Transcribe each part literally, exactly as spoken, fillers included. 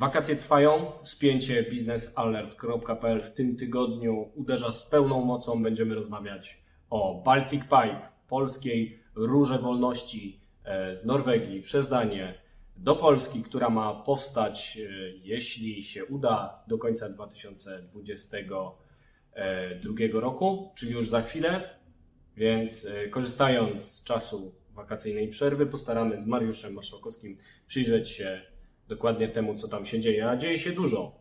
Wakacje trwają, spięcie biznes alert kropka p l w tym tygodniu uderza z pełną mocą. Będziemy rozmawiać o Baltic Pipe, polskiej rurze wolności z Norwegii przez Danię do Polski, która ma powstać, jeśli się uda, do końca dwa tysiące dwudziestego drugiego roku, czyli już za chwilę. Więc korzystając z czasu wakacyjnej przerwy, postaramy z Mariuszem Marszałkowskim przyjrzeć się dokładnie temu, co tam się dzieje, a dzieje się dużo.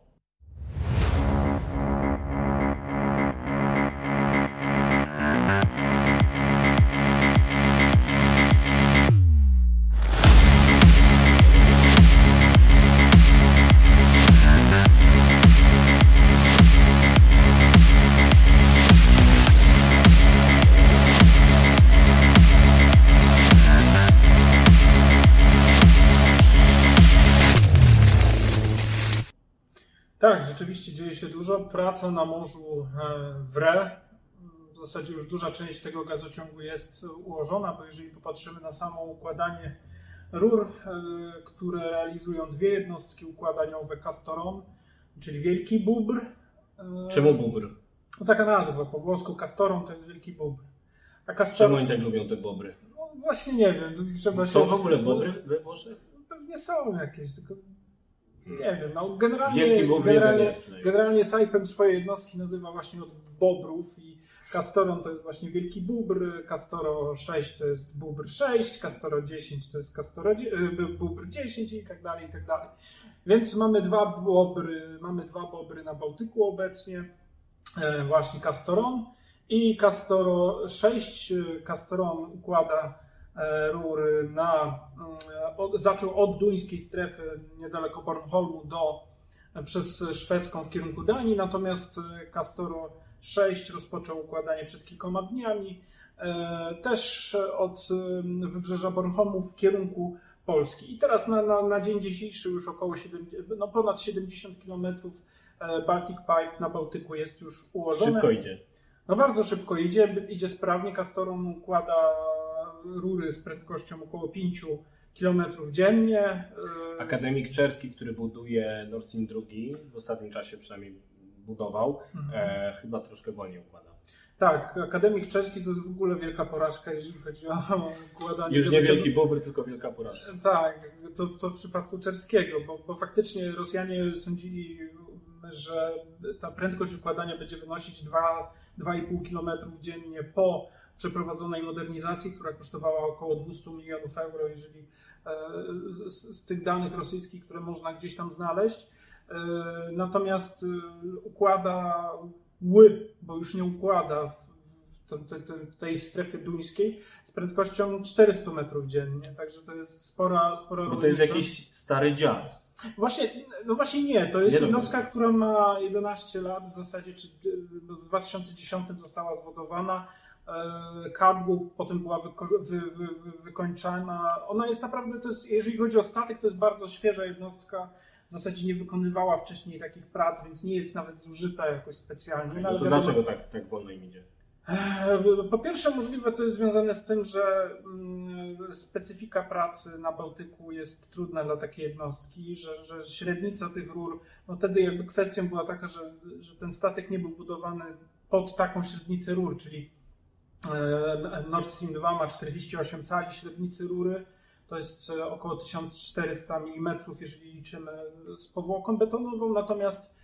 Tak, rzeczywiście dzieje się dużo. Praca na morzu w R E, w zasadzie już duża część tego gazociągu jest ułożona, bo jeżeli popatrzymy na samo układanie rur, które realizują dwie jednostki układaniowe Castoron, czyli Wielki Bóbr. Czemu Bóbr? No taka nazwa, po włosku Castoron to jest Wielki Bóbr. A Castoron... Czemu oni tak lubią te bobry? No właśnie nie wiem. Trzeba są się... w ogóle bobry we Włoszech? Pewnie są jakieś, tylko... Nie wiem, no generalnie, generalnie, generalnie Saipem swoje jednostki nazywa właśnie od bobrów i Castoron to jest właśnie Wielki Bóbr, Castoro sześć to jest Bóbr sześć, Castoro dziesięć to jest Castoro, Bóbr dziesięć i tak dalej, i tak dalej. Więc mamy dwa bobry, mamy dwa bobry na Bałtyku obecnie, właśnie Castoron i Castoro sześć. Castoron układa rury na, od, zaczął od duńskiej strefy niedaleko Bornholmu do, przez szwedzką w kierunku Danii, natomiast Castoro sześć rozpoczął układanie przed kilkoma dniami, e, też od wybrzeża Bornholmu w kierunku Polski. I teraz na, na, na dzień dzisiejszy już około siedemdziesiąt, no ponad siedemdziesiąt kilometrów Baltic Pipe na Bałtyku jest już ułożone. Szybko idzie. No bardzo szybko idzie, idzie sprawnie. Castoron układa rury z prędkością około pięć kilometrów dziennie. Akademik Czerski, który buduje Nord Stream drugi, w ostatnim czasie przynajmniej budował, mhm. e, chyba troszkę wolniej układa. Tak, Akademik Czerski to jest w ogóle wielka porażka, jeżeli chodzi o układanie... Już nie Wielki Bóbr, tylko wielka porażka. Tak, to, to w przypadku Czerskiego, bo, bo faktycznie Rosjanie sądzili, że ta prędkość układania będzie wynosić dwa i pół kilometra dziennie po przeprowadzonej modernizacji, która kosztowała około dwieście milionów euro, jeżeli z, z tych danych rosyjskich, które można gdzieś tam znaleźć. Natomiast układa ły, bo już nie układa w te, te, tej strefy duńskiej z prędkością czterysta metrów dziennie, także to jest spora, spora bo różnica. To jest jakiś stary dziad. Właśnie, no właśnie nie, to jest nie jednostka, dobra. Która ma jedenaście lat w zasadzie, czy w dwa tysiące dziesiątym została zbudowana. Kadłub, potem była wyko- wy- wy- wykończana. Ona jest naprawdę, to jest, jeżeli chodzi o statek, to jest bardzo świeża jednostka. W zasadzie nie wykonywała wcześniej takich prac, więc nie jest nawet zużyta jakoś specjalnie. No to wiadomo, dlaczego tak, tak wolno im idzie? Po pierwsze możliwe to jest związane z tym, że specyfika pracy na Bałtyku jest trudna dla takiej jednostki, że, że średnica tych rur, no wtedy jakby kwestią była taka, że, że ten statek nie był budowany pod taką średnicę rur, czyli Nord Stream dwa ma czterdzieści osiem cali średnicy rury, to jest około tysiąc czterysta milimetrów, jeżeli liczymy z powłoką betonową, natomiast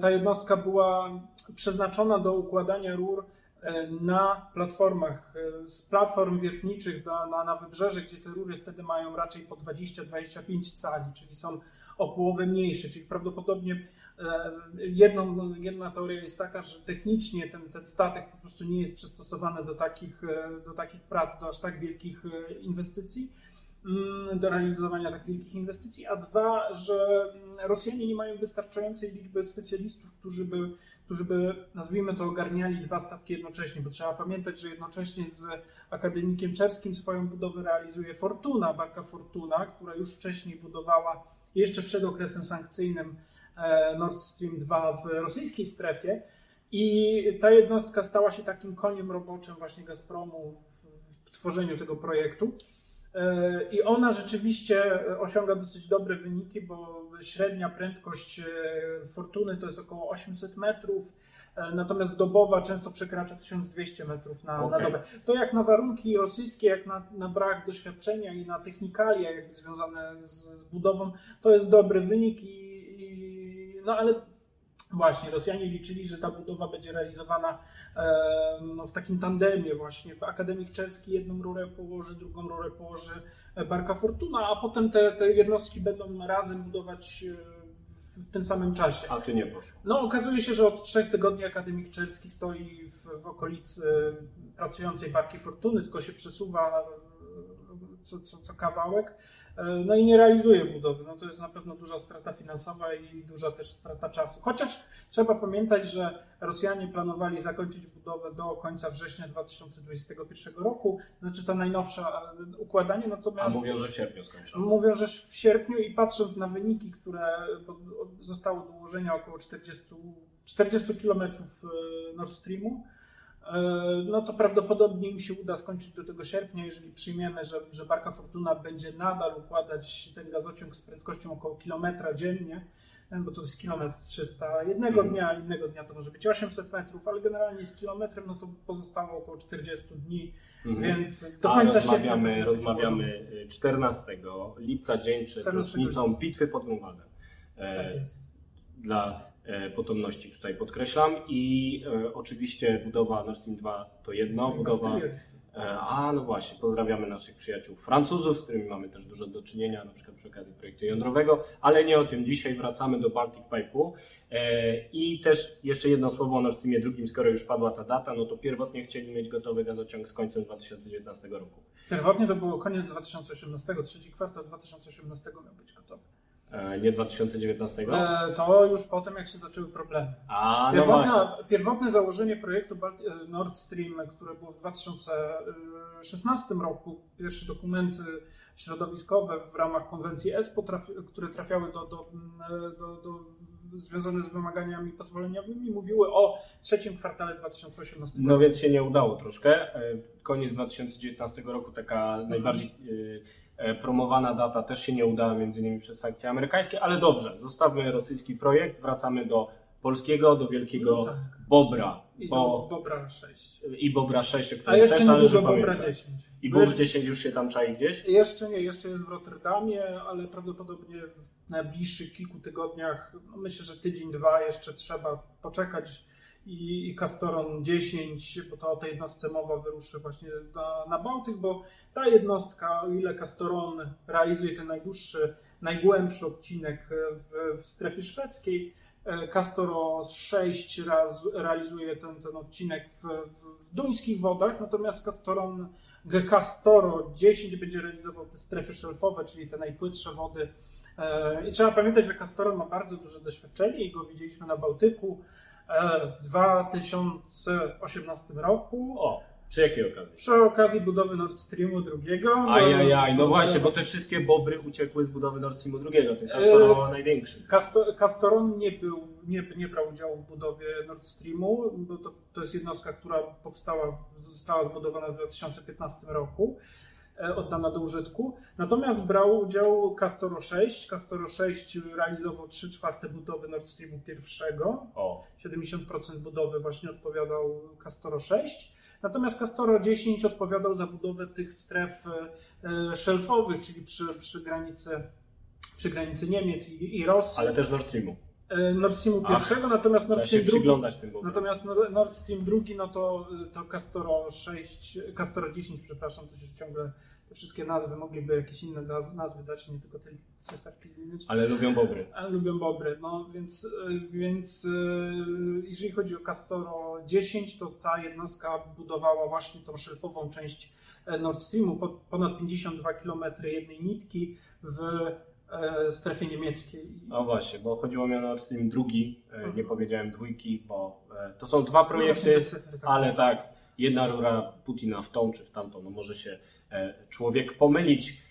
ta jednostka była przeznaczona do układania rur na platformach, z platform wiertniczych na, na, na wybrzeże, gdzie te rury wtedy mają raczej po dwadzieścia do dwudziestu pięciu cali, czyli są o połowę mniejsze, czyli prawdopodobnie jedną, jedna teoria jest taka, że technicznie ten, ten statek po prostu nie jest przystosowany do takich, do takich prac, do aż tak wielkich inwestycji, do realizowania tak wielkich inwestycji, a dwa, że Rosjanie nie mają wystarczającej liczby specjalistów, którzy by, którzy by, nazwijmy to, ogarniali dwa statki jednocześnie, bo trzeba pamiętać, że jednocześnie z Akademikiem Czerskim swoją budowę realizuje Fortuna, Barka Fortuna, która już wcześniej budowała, jeszcze przed okresem sankcyjnym, Nord Stream dwa w rosyjskiej strefie i ta jednostka stała się takim koniem roboczym właśnie Gazpromu w tworzeniu tego projektu. I ona rzeczywiście osiąga dosyć dobre wyniki, bo średnia prędkość Fortuny to jest około osiemset metrów, natomiast dobowa często przekracza tysiąc dwieście metrów na, okay. na dobę. To jak na warunki rosyjskie, jak na, na brak doświadczenia i na technikalia jak związane z, z budową, to jest dobry wynik. I, i, no ale właśnie Rosjanie liczyli, że ta budowa będzie realizowana e, no, w takim tandemie właśnie. Akademik Czerski jedną rurę położy, drugą rurę położy Barka Fortuna, a potem te, te jednostki będą razem budować e, w tym samym czasie. A ty nie poszło. No okazuje się, że od trzech tygodni Akademik Czerski stoi w, w okolicy pracującej Barki Fortuny, tylko się przesuwa co, co, co kawałek, no i nie realizuje budowy. No to jest na pewno duża strata finansowa i duża też strata czasu. Chociaż trzeba pamiętać, że Rosjanie planowali zakończyć budowę do końca września dwa tysiące dwudziestego pierwszego roku, znaczy to najnowsze układanie. Natomiast a mówią, że w sierpniu skończono. Mówią, że w sierpniu i patrząc na wyniki, które zostało do ułożenia około czterdziestu kilometrów Nord Streamu, no to prawdopodobnie im się uda skończyć do tego sierpnia, jeżeli przyjmiemy, że, że Barka Fortuna będzie nadal układać ten gazociąg z prędkością około kilometra dziennie, bo to jest kilometr trzysta jednego mm. dnia, innego dnia to może być osiemset metrów, ale generalnie z kilometrem no to pozostało około czterdzieści dni, mm. więc do końca sierpnia... Rozmawiamy czternastego lipca, dzień przed rocznicą bitwy pod Grunwaldem. Tak jest. Dla potomności tutaj podkreślam i e, oczywiście budowa Nord Stream dwa to jedno, budowa, e, a no właśnie, pozdrawiamy naszych przyjaciół Francuzów, z którymi mamy też dużo do czynienia, na przykład przy okazji projektu jądrowego, ale nie o tym dzisiaj, wracamy do Baltic Pipe'u e, i też jeszcze jedno słowo o Nord Streamie drugim, skoro już padła ta data, no to pierwotnie chcieli mieć gotowy gazociąg z końcem dwa tysiące dziewiętnastego roku. Pierwotnie to było koniec dwa tysiące osiemnastego, trzeci kwartał dwa tysiące osiemnastego miał być gotowy. Nie dwa tysiące dziewiętnastego? To już po tym, jak się zaczęły problemy. A, no Pierwotna, pierwotne założenie projektu Nord Stream, które było w dwa tysiące szesnastym roku, pierwsze dokumenty środowiskowe w ramach konwencji E S P O, które trafiały do, do, do, do związane z wymaganiami pozwoleniowymi, mówiły o trzecim kwartale dwa tysiące osiemnastego roku. No więc się nie udało troszkę. Koniec dwa tysiące dziewiętnastego roku, taka najbardziej promowana data, też się nie udała między innymi przez sankcje amerykańskie, ale dobrze, zostawmy rosyjski projekt, wracamy do polskiego, do wielkiego no tak. Bobra. I bo... do Bobra sześć. I Bobra sześć, o którym też należy pamiętać. Bobra dziesięć. I Bobr dziesięć już się tam czai gdzieś? Jeszcze nie, jeszcze jest w Rotterdamie, ale prawdopodobnie w najbliższych kilku tygodniach, no myślę, że tydzień, dwa jeszcze trzeba poczekać. I Castoron dziesięć, bo to o tej jednostce mowa, wyruszy właśnie na, na Bałtyk, bo ta jednostka, o ile Castoron realizuje ten najdłuższy, najgłębszy odcinek w, w strefie szwedzkiej, Castoro sześć raz realizuje ten, ten odcinek w, w duńskich wodach, natomiast Castoron, Castoro dziesięć będzie realizował te strefy szelfowe, czyli te najpłytsze wody. I trzeba pamiętać, że Castoron ma bardzo duże doświadczenie i go widzieliśmy na Bałtyku w dwa tysiące osiemnastym roku. O, przy jakiej okazji? Przy okazji budowy Nord Streamu drugiego. Ajajaj, no, no właśnie, bo te wszystkie bobry uciekły z budowy Nord Streamu drugiego, ten Castoron był największy. Castoron nie, był, nie, nie brał udziału w budowie Nord Streamu, bo to, to jest jednostka, która powstała, została zbudowana w dwa tysiące piętnastym roku, oddana do użytku. Natomiast brał udział Castoro sześć. Castoro sześć realizował trzy czwarte budowy Nord Streamu pierwszego. O. siedemdziesiąt procent budowy właśnie odpowiadał Castoro sześć. Natomiast Castoro dziesięć odpowiadał za budowę tych stref szelfowych, czyli przy, przy, granicy, przy granicy Niemiec i, i Rosji. Ale też Nord Streamu. Nord Streamu pierwszego, natomiast Nord Stream drugi, natomiast Nord Stream drugi, no to, to Castoro sześć, Castoro dziesięć, przepraszam, to się ciągle te wszystkie nazwy, mogliby jakieś inne nazwy dać, nie tylko te cyferki zmienić. Ale lubią bobry. Ale lubią bobry, no więc, więc jeżeli chodzi o Castoro dziesięć, to ta jednostka budowała właśnie tą szelfową część Nord Streamu, ponad pięćdziesiąt dwa kilometry jednej nitki w strefie niemieckiej. No właśnie, bo chodziło mi o Nord Stream drugi, nie powiedziałem dwójki, bo to są dwa projekty, ale tak, jedna rura Putina w tą czy w tamtą, no może się człowiek pomylić.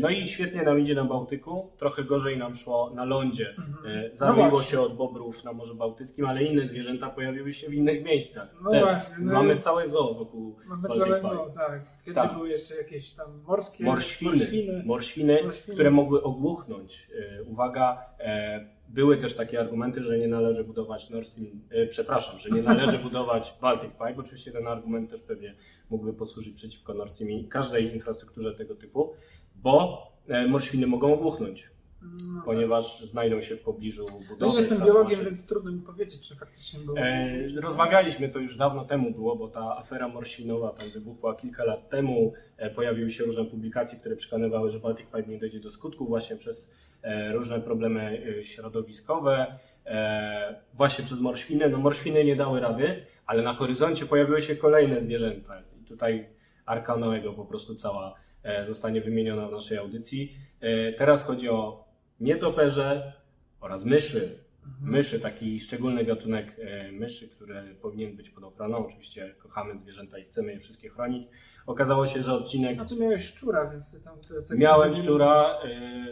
No i świetnie nam idzie na Bałtyku, trochę gorzej nam szło na lądzie. Mhm. Zabiło no się od bobrów na Morzu Bałtyckim, ale inne zwierzęta pojawiły się w innych miejscach. No też. Właśnie, mamy no całe zoo wokół Mamy Baltic całe Pipe. zoo, tak. Kiedyś tak. były jeszcze jakieś tam morskie morświny, morświny, morświny, morświny. które mogły ogłuchnąć. Uwaga, były też takie argumenty, że nie należy budować Nord Stream, przepraszam, że nie należy budować Baltic Pipe. Oczywiście ten argument też pewnie mógłby posłużyć przeciwko Nord Stream i każdej infrastrukturze tego typu, bo morświny mogą ogłuchnąć, no, ponieważ tak. znajdą się w pobliżu budowy. No, jestem biologiem, więc trudno mi powiedzieć, czy faktycznie było. E, rozmawialiśmy, to już dawno temu było, bo ta afera morświnowa tam wybuchła kilka lat temu. E, pojawiły się różne publikacje, które przekonywały, że Baltic Pipe nie dojdzie do skutku właśnie przez e, różne problemy e, środowiskowe, e, właśnie przez morświny. No morświny nie dały rady, ale na horyzoncie pojawiły się kolejne zwierzęta. I tutaj arka Noego po prostu cała zostanie wymieniona w naszej audycji. Teraz chodzi o nietoperze oraz myszy. Mhm. Myszy, taki szczególny gatunek myszy, który powinien być pod ochroną. Oczywiście kochamy zwierzęta i chcemy je wszystkie chronić. Okazało się, że odcinek... A ty miałeś szczura, więc ty tam... Ty, ty Miałem szczura,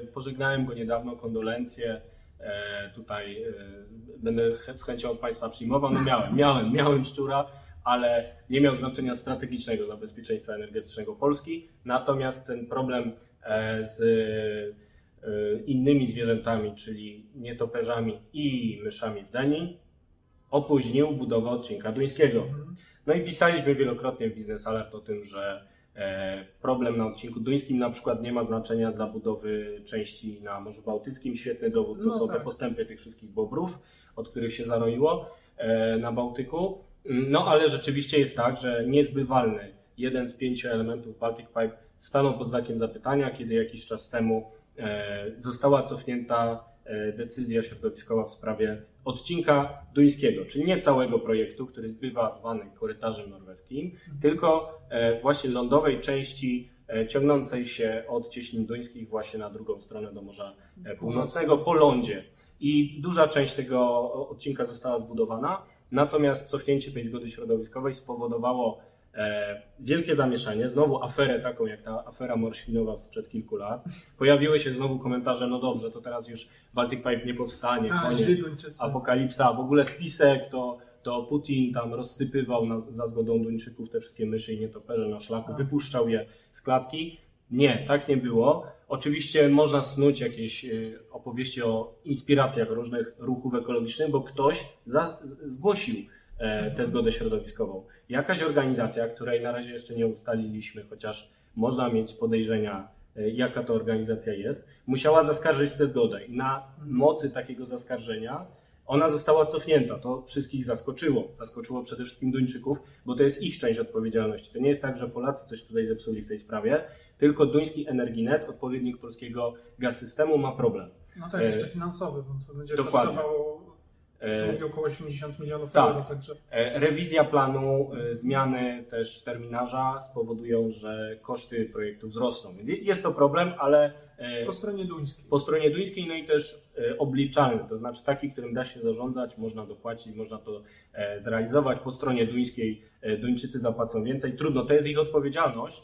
y, pożegnałem go niedawno, kondolencje. Y, tutaj y, będę z chęcią od Państwa przyjmował. No miałem, miałem, miałem szczura. Ale nie miał znaczenia strategicznego dla bezpieczeństwa energetycznego Polski. Natomiast ten problem z innymi zwierzętami, czyli nietoperzami i myszami w Danii, opóźnił budowę odcinka duńskiego. No i pisaliśmy wielokrotnie w Biznes Alert o tym, że problem na odcinku duńskim na przykład nie ma znaczenia dla budowy części na Morzu Bałtyckim. Świetny dowód to no są tak. te postępy tych wszystkich bobrów, od których się zaroiło na Bałtyku. No ale rzeczywiście jest tak, że niezbywalny jeden z pięciu elementów Baltic Pipe stanął pod znakiem zapytania, kiedy jakiś czas temu została cofnięta decyzja środowiskowa w sprawie odcinka duńskiego, czyli nie całego projektu, który bywa zwany korytarzem norweskim, tylko właśnie lądowej części ciągnącej się od cieśnin duńskich właśnie na drugą stronę do Morza Północnego po lądzie. I duża część tego odcinka została zbudowana. Natomiast cofnięcie tej zgody środowiskowej spowodowało e, wielkie zamieszanie, znowu aferę taką jak ta afera morświnowa sprzed kilku lat. Pojawiły się znowu komentarze, no dobrze, to teraz już Baltic Pipe nie powstanie, a, koniec, apokalipsa, w ogóle spisek, to, to Putin tam rozsypywał na, za zgodą Duńczyków te wszystkie myszy i nietoperze na szlaku, a. wypuszczał je z klatki. Nie, tak nie było. Oczywiście można snuć jakieś opowieści o inspiracjach różnych ruchów ekologicznych, bo ktoś za, zgłosił e, tę zgodę środowiskową. Jakaś organizacja, której na razie jeszcze nie ustaliliśmy, chociaż można mieć podejrzenia, e, jaka to organizacja jest, musiała zaskarżyć tę zgodę. I na mocy takiego zaskarżenia ona została cofnięta. To wszystkich zaskoczyło. Zaskoczyło przede wszystkim Duńczyków, bo to jest ich część odpowiedzialności. To nie jest tak, że Polacy coś tutaj zepsuli w tej sprawie, tylko duński Energinet, odpowiednik polskiego Gaz-Systemu, ma problem. No tak, jeszcze finansowy, bo to będzie Dokładnie. kosztowało e... około osiemdziesiąt milionów tak. euro. Także... Rewizja planu, zmiany też terminarza spowodują, że koszty projektu wzrosną. Jest to problem, ale... Po stronie duńskiej. Po stronie duńskiej, no i też obliczalny, to znaczy taki, którym da się zarządzać, można dopłacić, można to zrealizować. Po stronie duńskiej Duńczycy zapłacą więcej. Trudno, to jest ich odpowiedzialność.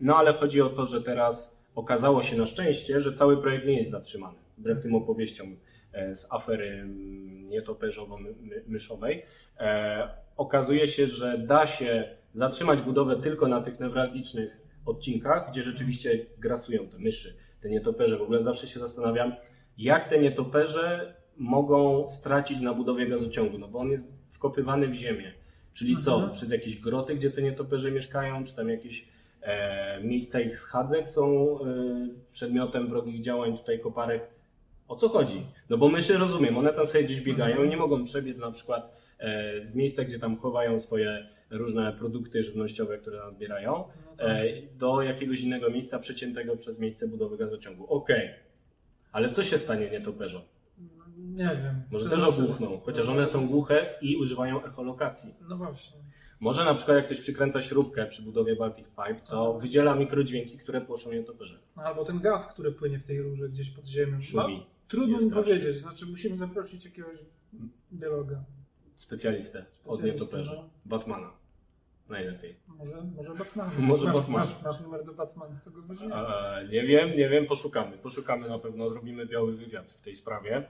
No ale chodzi o to, że teraz okazało się na szczęście, że cały projekt nie jest zatrzymany, wbrew tym opowieściom z afery nietoperzowo-myszowej. Okazuje się, że da się zatrzymać budowę tylko na tych newralgicznych odcinkach, gdzie rzeczywiście grasują te myszy, te nietoperze. W ogóle zawsze się zastanawiam, jak te nietoperze mogą stracić na budowie gazociągu, no bo on jest wkopywany w ziemię. Czyli Aha. co? Przez jakieś groty, gdzie te nietoperze mieszkają, czy tam jakieś e, miejsca ich schadzek są e, przedmiotem wrogich działań tutaj koparek. O co chodzi? No bo myszy, rozumiem, one tam sobie gdzieś biegają i nie mogą przebiec na przykład e, z miejsca, gdzie tam chowają swoje różne produkty żywnościowe, które nas zbierają, no tak. e, do jakiegoś innego miejsca przeciętego przez miejsce budowy gazociągu. Okej, okay. ale co się stanie nietoperzom? Nie wiem. Może też ogłuchną, chociaż one są głuche i używają echolokacji. No właśnie. Może na przykład jak ktoś przykręca śrubkę przy budowie Baltic Pipe, to wydziela mikrodźwięki, które płoszą nietoperze. Albo ten gaz, który płynie w tej rurze gdzieś pod ziemią. Szumi. Trudno mi powiedzieć, znaczy musimy zaprosić jakiegoś biologa. Specjalistę od nietoperzy. Batmana. najlepiej. Może, może Batman. Może masz, Batman. Masz, masz numer do Batmana, to go weźmiemy. Nie wiem, nie wiem, poszukamy. Poszukamy na pewno, zrobimy biały wywiad w tej sprawie.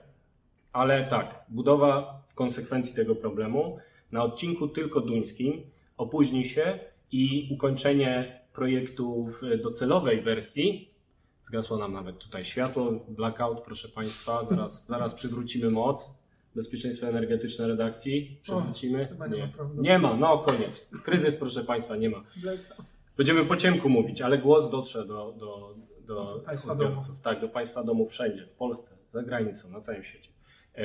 Ale tak, budowa w konsekwencji tego problemu na odcinku tylko duńskim opóźni się i ukończenie projektu w docelowej wersji. Zgasło nam nawet tutaj światło, blackout, proszę Państwa, zaraz, zaraz przywrócimy moc. Bezpieczeństwo energetyczne redakcji, przywrócimy. O, nie, nie, ma nie ma, no koniec. Kryzys, proszę Państwa, nie ma. Będziemy po ciemku mówić, ale głos dotrze do, do, do, do Państwa domów. Tak, do Państwa domów wszędzie, w Polsce, za granicą, na całym świecie. Yy,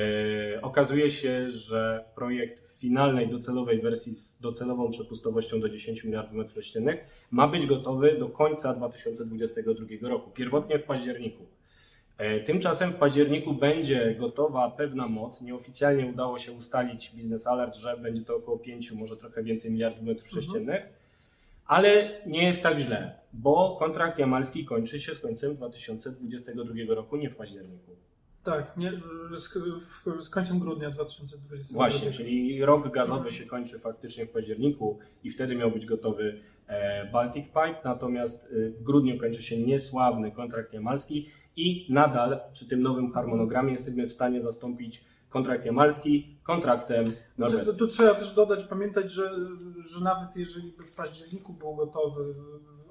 okazuje się, że projekt w finalnej docelowej wersji z docelową przepustowością do dziesięć miliardów metrów sześciennych ma być gotowy do końca dwa tysiące dwudziestego drugiego roku, pierwotnie w październiku. Tymczasem w październiku będzie gotowa pewna moc. Nieoficjalnie udało się ustalić Biznes Alert, że będzie to około pięciu, może trochę więcej miliardów metrów sześciennych. Ale nie jest tak źle, bo kontrakt jamalski kończy się z końcem dwa tysiące dwudziestego drugiego roku, nie w październiku. Tak, nie, z, z końcem grudnia dwa tysiące dwudziestego drugiego. Właśnie, czyli rok gazowy się kończy faktycznie w październiku i wtedy miał być gotowy Baltic Pipe, natomiast w grudniu kończy się niesławny kontrakt jamalski. I nadal przy tym nowym harmonogramie jesteśmy w stanie zastąpić kontrakt jamalski kontraktem norweskim. Tu trzeba też dodać, pamiętać, że, że nawet jeżeli by w październiku był gotowy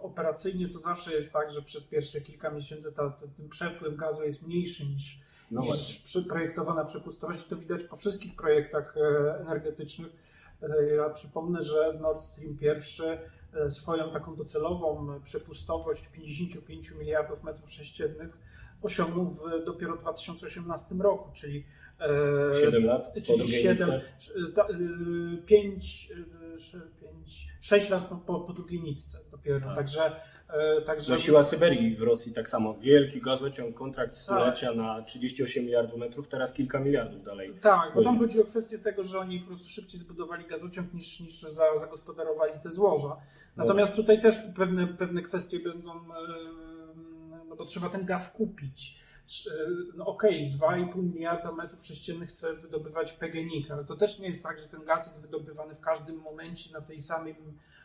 operacyjnie, to zawsze jest tak, że przez pierwsze kilka miesięcy ta, ta, ten przepływ gazu jest mniejszy niż, no niż projektowana przepustowość. To widać po wszystkich projektach energetycznych. Ja przypomnę, że Nord Stream pierwszy swoją taką docelową przepustowość pięćdziesiąt pięć miliardów metrów sześciennych osiągnął w dopiero dwa tysiące osiemnastym roku, czyli siedem lat, czyli siedem, pięć, sześć lat po, po drugiej nitce dopiero. Tak. Także, także... No siła Syberii w Rosji tak samo. Wielki gazociąg, kontrakt stulecia na trzydzieści osiem miliardów metrów, teraz kilka miliardów dalej. Tak, bo tam chodzi o kwestię tego, że oni po prostu szybciej zbudowali gazociąg niż, niż zagospodarowali te złoża. Natomiast no. Tutaj też pewne, pewne kwestie będą, no bo trzeba ten gaz kupić. No okej, okay, dwa i pół miliarda metrów sześciennych chce wydobywać PGNiG, ale to też nie jest tak, że ten gaz jest wydobywany w każdym momencie na tej samej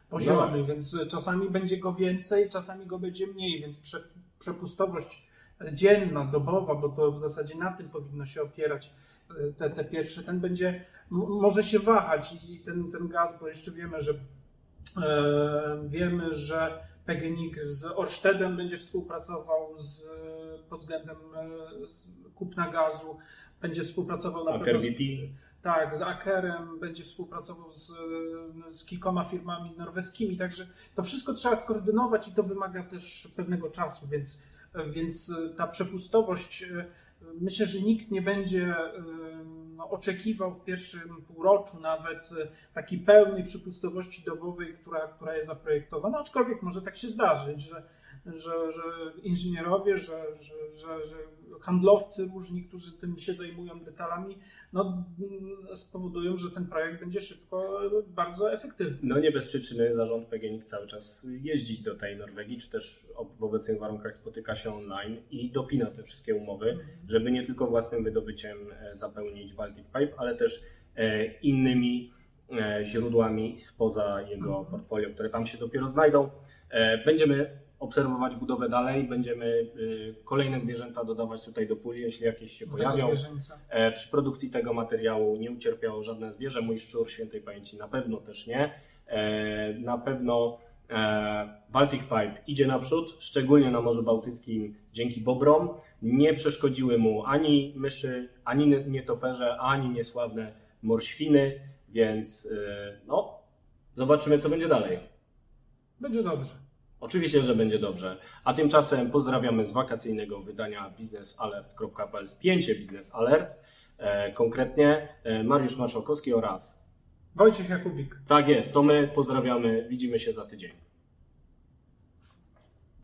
poziomie, no. Więc czasami będzie go więcej, czasami go będzie mniej, więc prze, przepustowość dzienna, dobowa, bo to w zasadzie na tym powinno się opierać te, te pierwsze, ten będzie, m- może się wahać i ten, ten gaz, bo jeszcze wiemy, że e, wiemy, że PGNiG z Orstedem będzie współpracował z, pod względem z kupna gazu, będzie współpracował na pewno z, tak, z Akerem, będzie współpracował z, z kilkoma firmami z norweskimi, także to wszystko trzeba skoordynować i to wymaga też pewnego czasu, więc, więc ta przepustowość, myślę, że nikt nie będzie no, oczekiwał w pierwszym półroczu nawet takiej pełnej przepustowości dobowej, która, która jest zaprojektowana, aczkolwiek może tak się zdarzyć, że, że, że inżynierowie, że, że, że, że handlowcy różni, którzy tym się zajmują detalami, no, spowodują, że ten projekt będzie szybko bardzo efektywny. No nie bez przyczyny zarząd PGNiG cały czas jeździ do tej Norwegii, czy też w obecnych warunkach spotyka się online i dopina te wszystkie umowy, żeby nie tylko własnym wydobyciem zapełnić Baltic Pipe, ale też innymi źródłami spoza jego portfolio, które tam się dopiero znajdą. Będziemy obserwować budowę dalej, będziemy kolejne zwierzęta dodawać tutaj do puli, jeśli jakieś się pojawią. Przy produkcji tego materiału nie ucierpiało żadne zwierzę, mój szczur świętej pamięci na pewno też nie. Na pewno Baltic Pipe idzie naprzód, szczególnie na Morzu Bałtyckim dzięki bobrom. Nie przeszkodziły mu ani myszy, ani nietoperze, ani niesławne morświny, więc no, zobaczymy, co będzie dalej. Będzie dobrze. Oczywiście, że będzie dobrze. A tymczasem pozdrawiamy z wakacyjnego wydania biznes alert kropka p l, Spięcie Biznes Alert. Konkretnie Mariusz Marszałkowski oraz Wojciech Jakóbik. Tak jest, to my pozdrawiamy, widzimy się za tydzień.